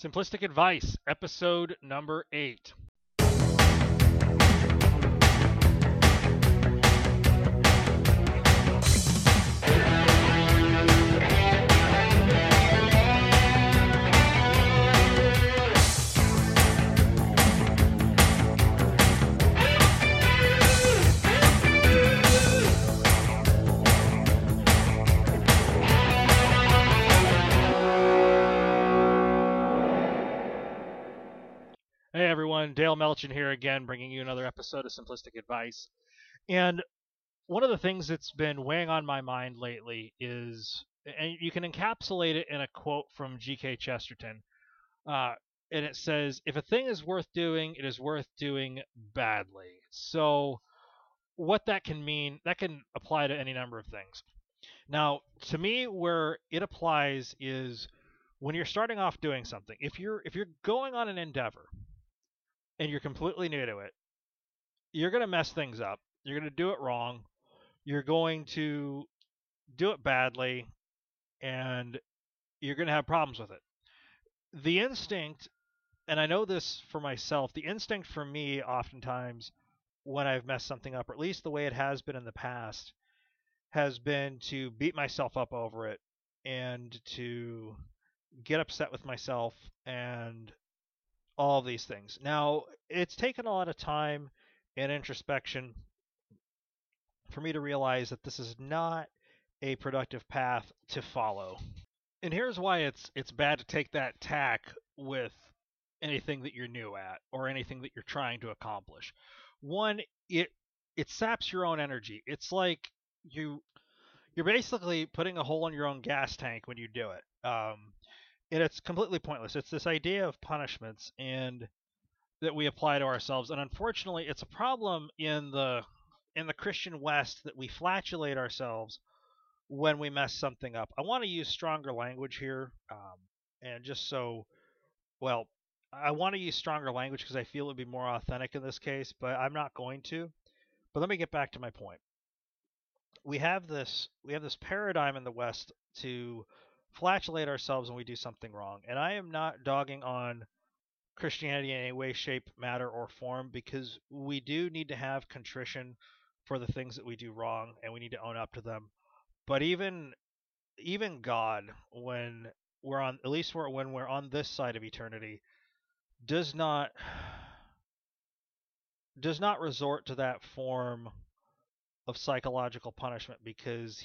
Simplistic Advice, episode number 8. Hey everyone, Dale Melchin here again, bringing you another episode of Simplistic Advice. And one of the things that's been weighing on my mind lately is, and you can encapsulate it in a quote from G.K. Chesterton, and it says, if a thing is worth doing, it is worth doing badly. So what that can mean, that can apply to any number of things. Now, to me, where it applies is when you're starting off doing something. If you're going on an endeavor, and you're completely new to it, you're going to mess things up. You're going to do it wrong. You're going to do it badly, and you're going to have problems with it. The instinct, and I know this for myself, the instinct for me oftentimes when I've messed something up, or at least the way it has been in the past, has been to beat myself up over it and to get upset with myself and all of these things. Now, it's taken a lot of time and introspection for me to realize that this is not a productive path to follow. And here's why it's bad to take that tack with anything that you're new at or anything that you're trying to accomplish. One, it saps your own energy. It's like you're basically putting a hole in your own gas tank when you do it. And it's completely pointless. It's this idea of punishments and that we apply to ourselves. And unfortunately, it's a problem in the Christian West that we flatulate ourselves when we mess something up. I want to use stronger language here. I want to use stronger language because I feel it would be more authentic in this case, but I'm not going to. But let me get back to my point. We have this paradigm in the West to flatulate ourselves when we do something wrong. And I am not dogging on Christianity in any way, shape, matter, or form, because we do need to have contrition for the things that we do wrong, and we need to own up to them. But even God, when we're on this side of eternity, does not resort to that form of psychological punishment, because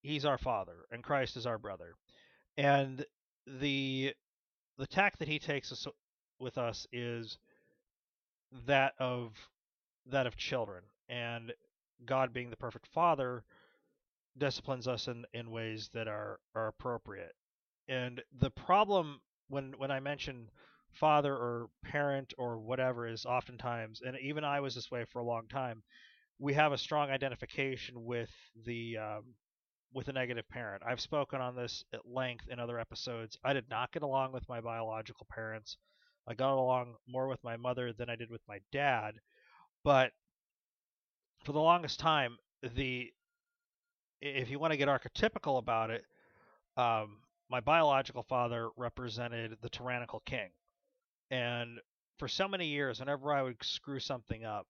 He's our Father, and Christ is our brother. And the tack that He takes with us is that of children. And God, being the perfect Father, disciplines us in ways that are appropriate. And the problem when I mention father or parent or whatever is oftentimes, and even I was this way for a long time, we have a strong identification with the negative parent. I've spoken on this at length in other episodes. I did not get along with my biological parents. I got along more with my mother than I did with my dad. But for the longest time, if you want to get archetypical about it, my biological father represented the tyrannical king. And for so many years, whenever I would screw something up,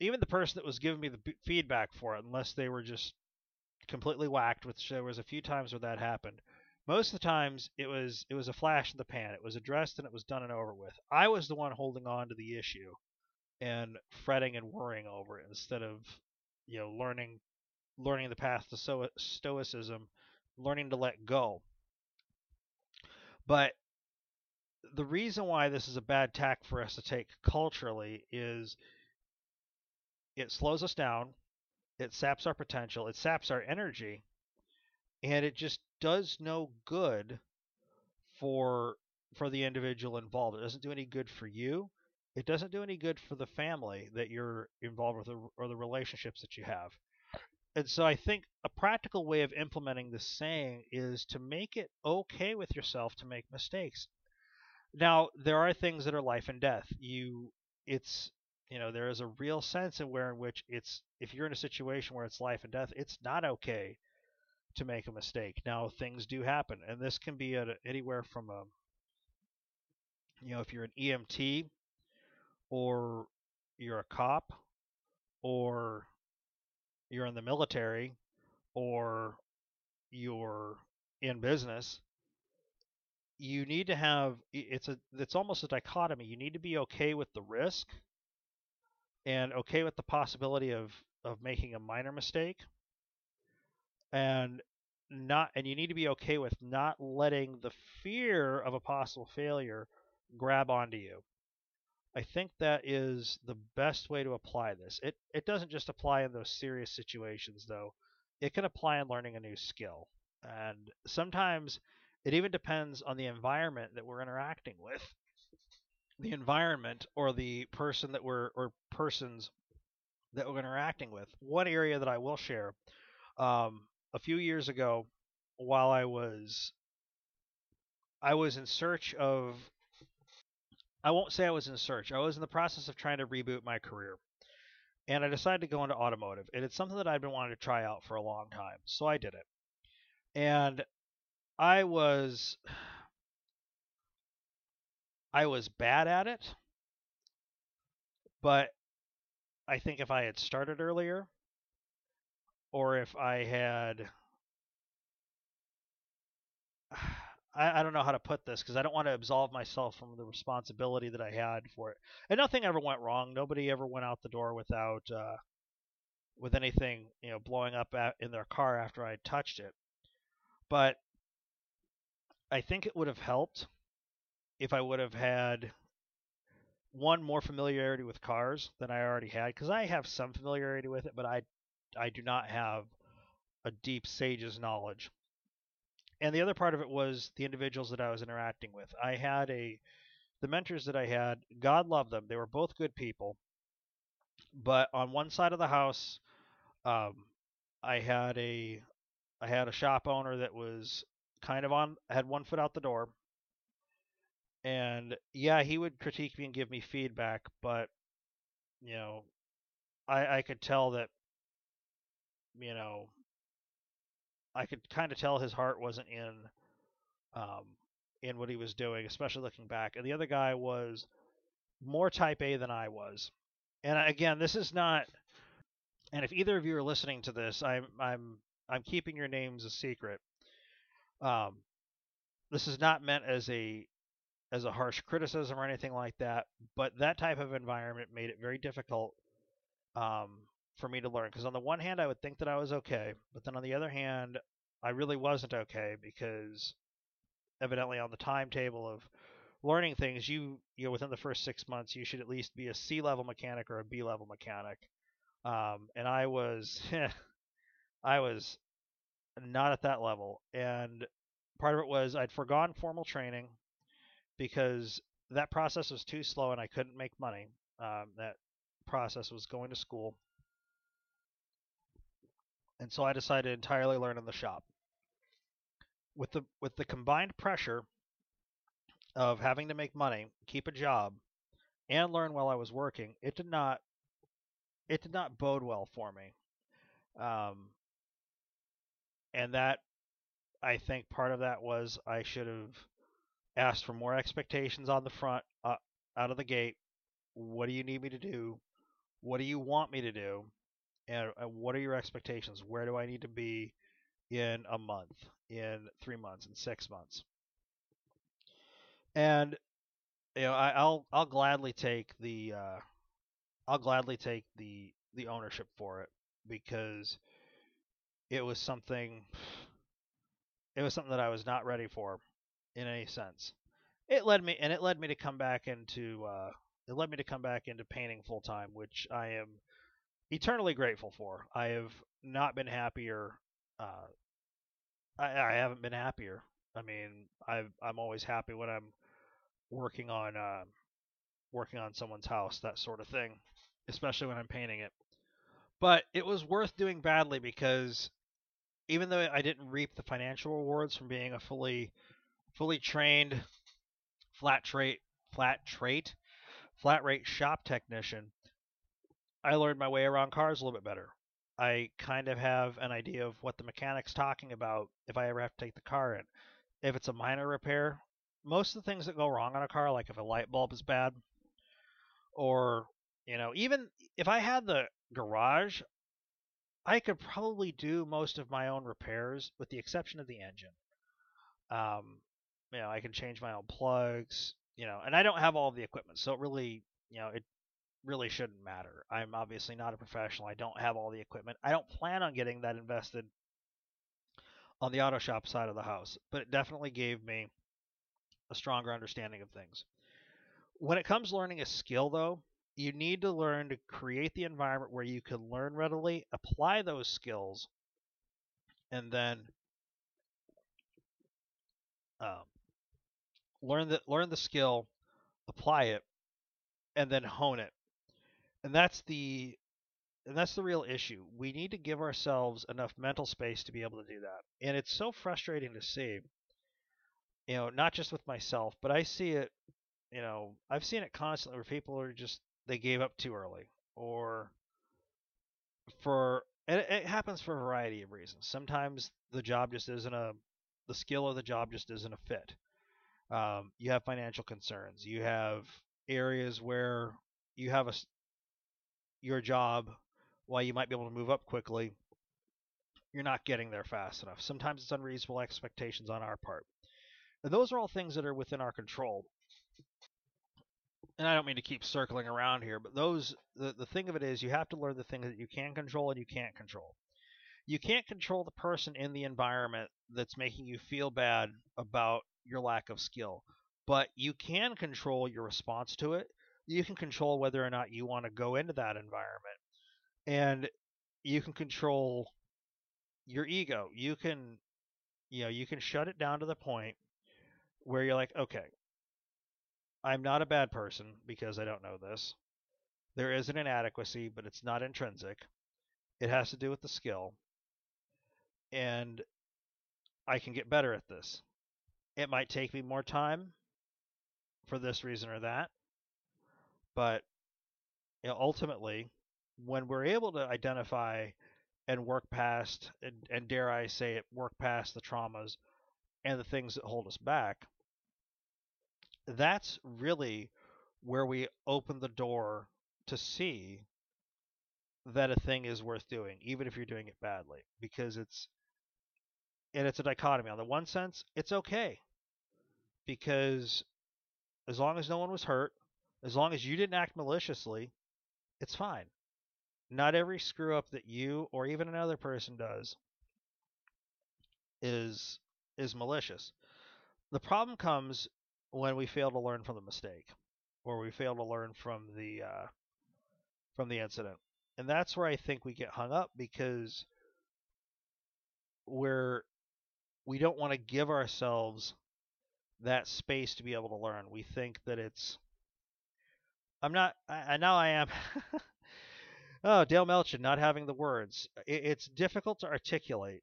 even the person that was giving me the feedback for it, unless they were just completely whacked, which there was a few times where that happened. Most of the times it was a flash in the pan. It was addressed and it was done and over with. I was the one holding on to the issue and fretting and worrying over it instead of learning the path to stoicism, learning to let go. But the reason why this is a bad tack for us to take culturally is it slows us down. It saps our potential, it saps our energy, and it just does no good for the individual involved. It doesn't do any good for you. It doesn't do any good for the family that you're involved with or the relationships that you have. And so I think a practical way of implementing this saying is to make it okay with yourself to make mistakes. Now, there are things that are life and death. There is a real sense in which if you're in a situation where it's life and death, it's not okay to make a mistake. Now, things do happen, and this can be anywhere from a, if you're an EMT or you're a cop or you're in the military or you're in business, you need to have, it's almost a dichotomy. You need to be okay with the risk and okay with the possibility of making a minor mistake, and you need to be okay with not letting the fear of a possible failure grab onto you. I think that is the best way to apply this. It doesn't just apply in those serious situations, though. It can apply in learning a new skill. And sometimes it even depends on the environment that we're interacting with. The environment or the person that persons that we're interacting with. One area that I will share, a few years ago, while I was in search of, I won't say I was in search. I was in the process of trying to reboot my career, and I decided to go into automotive. And it's something that I've been wanting to try out for a long time, so I did it. And I was bad at it, but I think if I had started earlier, or if I had, I don't know how to put this, because I don't want to absolve myself from the responsibility that I had for it. And nothing ever went wrong. Nobody ever went out the door without with anything, blowing up in their car after I touched it. But I think it would have helped if I would have had one more familiarity with cars than I already had, because I have some familiarity with it, but I do not have a deep sage's knowledge. And the other part of it was the individuals that I was interacting with. I had the mentors that I had, God love them. They were both good people. But on one side of the house, I had a shop owner that was kind of had one foot out the door. And yeah, he would critique me and give me feedback, but I could tell that, I could kind of tell his heart wasn't in what he was doing, especially looking back. And the other guy was more type A than I was. And again, this is not. And if either of you are listening to this, I'm keeping your names a secret. This is not meant as a harsh criticism or anything like that. But that type of environment made it very difficult. For me to learn, because on the one hand I would think that I was okay, but then on the other hand I really wasn't okay, because evidently on the timetable of learning things, you within the first 6 months you should at least be a C-level mechanic or a B-level mechanic, and I was not at that level. And part of it was I'd forgone formal training because that process was too slow and I couldn't make money. That process was going to school. And so I decided to entirely learn in the shop. With the combined pressure of having to make money, keep a job, and learn while I was working, it did not bode well for me. And that, I think part of that was I should have asked for more expectations on the front, out of the gate. What do you need me to do? What do you want me to do? And what are your expectations? Where do I need to be in a month, in 3 months, in 6 months? And I'll gladly take the ownership for it, because it was something that I was not ready for in any sense. It led me to come back into painting full time, which I am eternally grateful for. I have not been happier. I haven't been happier. I mean, I'm always happy when I'm working on someone's house, that sort of thing, especially when I'm painting it. But it was worth doing badly, because even though I didn't reap the financial rewards from being a fully trained flat rate shop technician, I learned my way around cars a little bit better. I kind of have an idea of what the mechanic's talking about if I ever have to take the car in. If it's a minor repair, most of the things that go wrong on a car, like if a light bulb is bad, or, you know, even if I had the garage, I could probably do most of my own repairs with the exception of the engine. You know, I can change my own plugs, you know, and I don't have all of the equipment, so it really, you know, it really shouldn't matter. I'm obviously not a professional. I don't have all the equipment. I don't plan on getting that invested on the auto shop side of the house, but it definitely gave me a stronger understanding of things. When it comes to learning a skill, though, you need to learn to create the environment where you can learn readily, apply those skills, and then learn the skill, apply it, and then hone it. And that's the real issue. We need to give ourselves enough mental space to be able to do that. And it's so frustrating to see, you know, not just with myself, but I see it, you know, I've seen it constantly where people are just, they gave up too early, or it happens for a variety of reasons. Sometimes the skill of the job just isn't a fit. You have financial concerns. You have areas where you have your job, while you might be able to move up quickly, you're not getting there fast enough. Sometimes it's unreasonable expectations on our part. And those are all things that are within our control. And I don't mean to keep circling around here, but the thing of it is, you have to learn the things that you can control and you can't control. You can't control the person in the environment that's making you feel bad about your lack of skill, but you can control your response to it. You can control whether or not you want to go into that environment, and you can control your ego. You can shut it down to the point where you're like, okay, I'm not a bad person because I don't know this. There is an inadequacy, but it's not intrinsic. It has to do with the skill, and I can get better at this. It might take me more time for this reason or that, but, you know, ultimately, when we're able to identify and work past, and dare I say it, work past the traumas and the things that hold us back, that's really where we open the door to see that a thing is worth doing, even if you're doing it badly, because it's a dichotomy. On the one sense, it's okay, because as long as no one was hurt, as long as you didn't act maliciously, it's fine. Not every screw up that you or even another person does is malicious. The problem comes when we fail to learn from the mistake, or we fail to learn from the incident. And that's where I think we get hung up, because we don't want to give ourselves that space to be able to learn. We think that it's, I am. Oh, Dale Melchin, not having the words. It's difficult to articulate,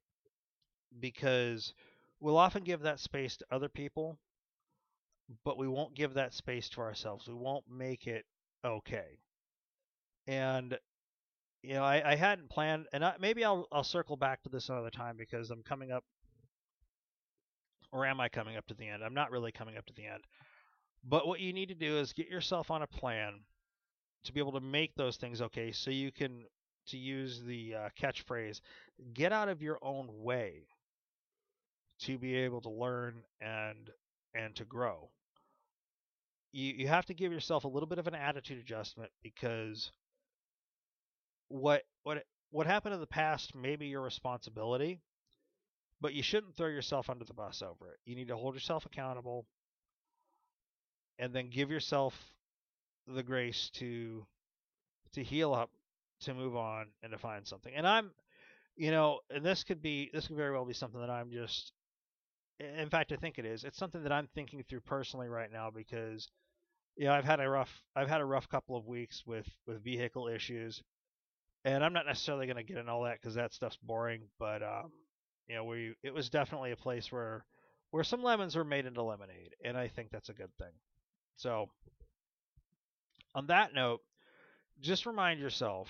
because we'll often give that space to other people, but we won't give that space to ourselves. We won't make it okay. And, you know, I hadn't planned, and maybe I'll circle back to this another time, because I'm coming up, or am I coming up to the end? I'm not really coming up to the end. But what you need to do is get yourself on a plan to be able to make those things okay, so you can, to use the catchphrase, get out of your own way to be able to learn and to grow. You have to give yourself a little bit of an attitude adjustment, because what happened in the past may be your responsibility, but you shouldn't throw yourself under the bus over it. You need to hold yourself accountable, and then give yourself the grace to heal up, to move on, and to find something. And I'm, you know, and this could very well be something that I'm just, in fact, I think it is. It's something that I'm thinking through personally right now, because, you know, I've had a rough couple of weeks with vehicle issues, and I'm not necessarily going to get into all that, because that stuff's boring. But you know, it was definitely a place where some lemons were made into lemonade, and I think that's a good thing. So, on that note, just remind yourself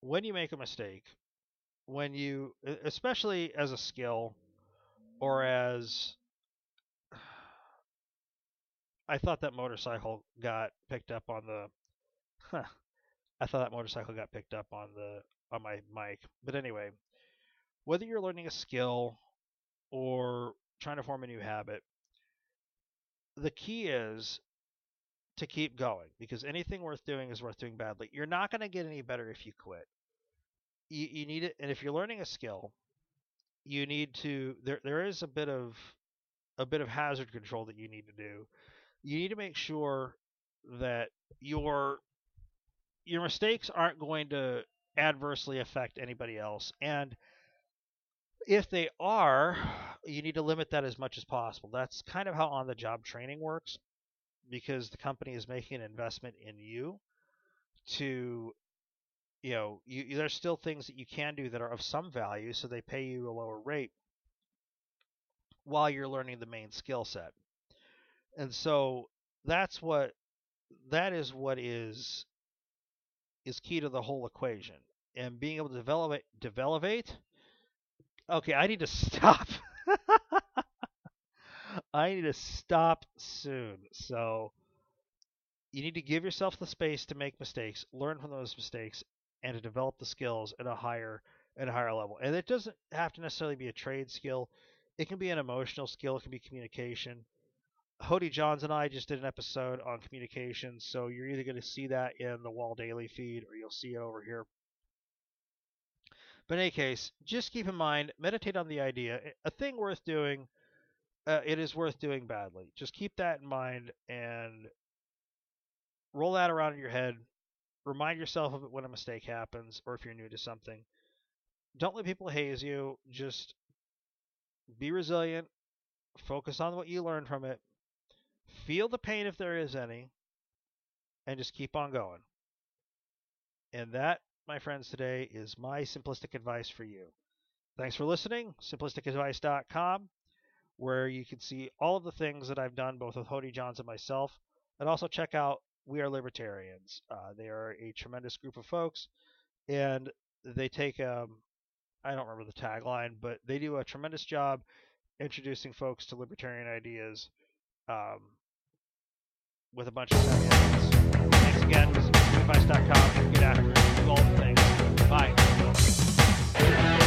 when you make a mistake, when you, especially as a skill, or as, I thought that motorcycle got picked up on the, on my mic. But anyway, whether you're learning a skill or trying to form a new habit, the key is to keep going, because anything worth doing is worth doing badly. You're not going to get any better if you quit. You need it. And if you're learning a skill, you need to, there is a bit of hazard control that you need to do. You need to make sure that your mistakes aren't going to adversely affect anybody else. And if they are, you need to limit that as much as possible. That's kind of how on-the-job training works, because the company is making an investment in you to, there's still things that you can do that are of some value, so they pay you a lower rate while you're learning the main skill set. And so that is key to the whole equation, and being able to develop it. Okay, I need to stop. I need to stop soon. So you need to give yourself the space to make mistakes, learn from those mistakes, and to develop the skills at a higher level. And it doesn't have to necessarily be a trade skill. It can be an emotional skill. It can be communication. Hody Johns and I just did an episode on communication, so you're either going to see that in the Wall Daily feed or you'll see it over here. But in any case, just keep in mind, meditate on the idea. A thing worth doing, it is worth doing badly. Just keep that in mind and roll that around in your head. Remind yourself of it when a mistake happens or if you're new to something. Don't let people haze you. Just be resilient. Focus on what you learned from it. Feel the pain if there is any, and just keep on going. And that, my friends, today is my simplistic advice for you. Thanks for listening. SimplisticAdvice.com, where you can see all of the things that I've done, both with Hody Johns and myself, and also check out We Are Libertarians. They are a tremendous group of folks, and they take, I don't remember the tagline, but they do a tremendous job introducing folks to libertarian ideas with a bunch of science. Thanks again. This is SimplisticAdvice.com. Get after it. Do all the things. Bye.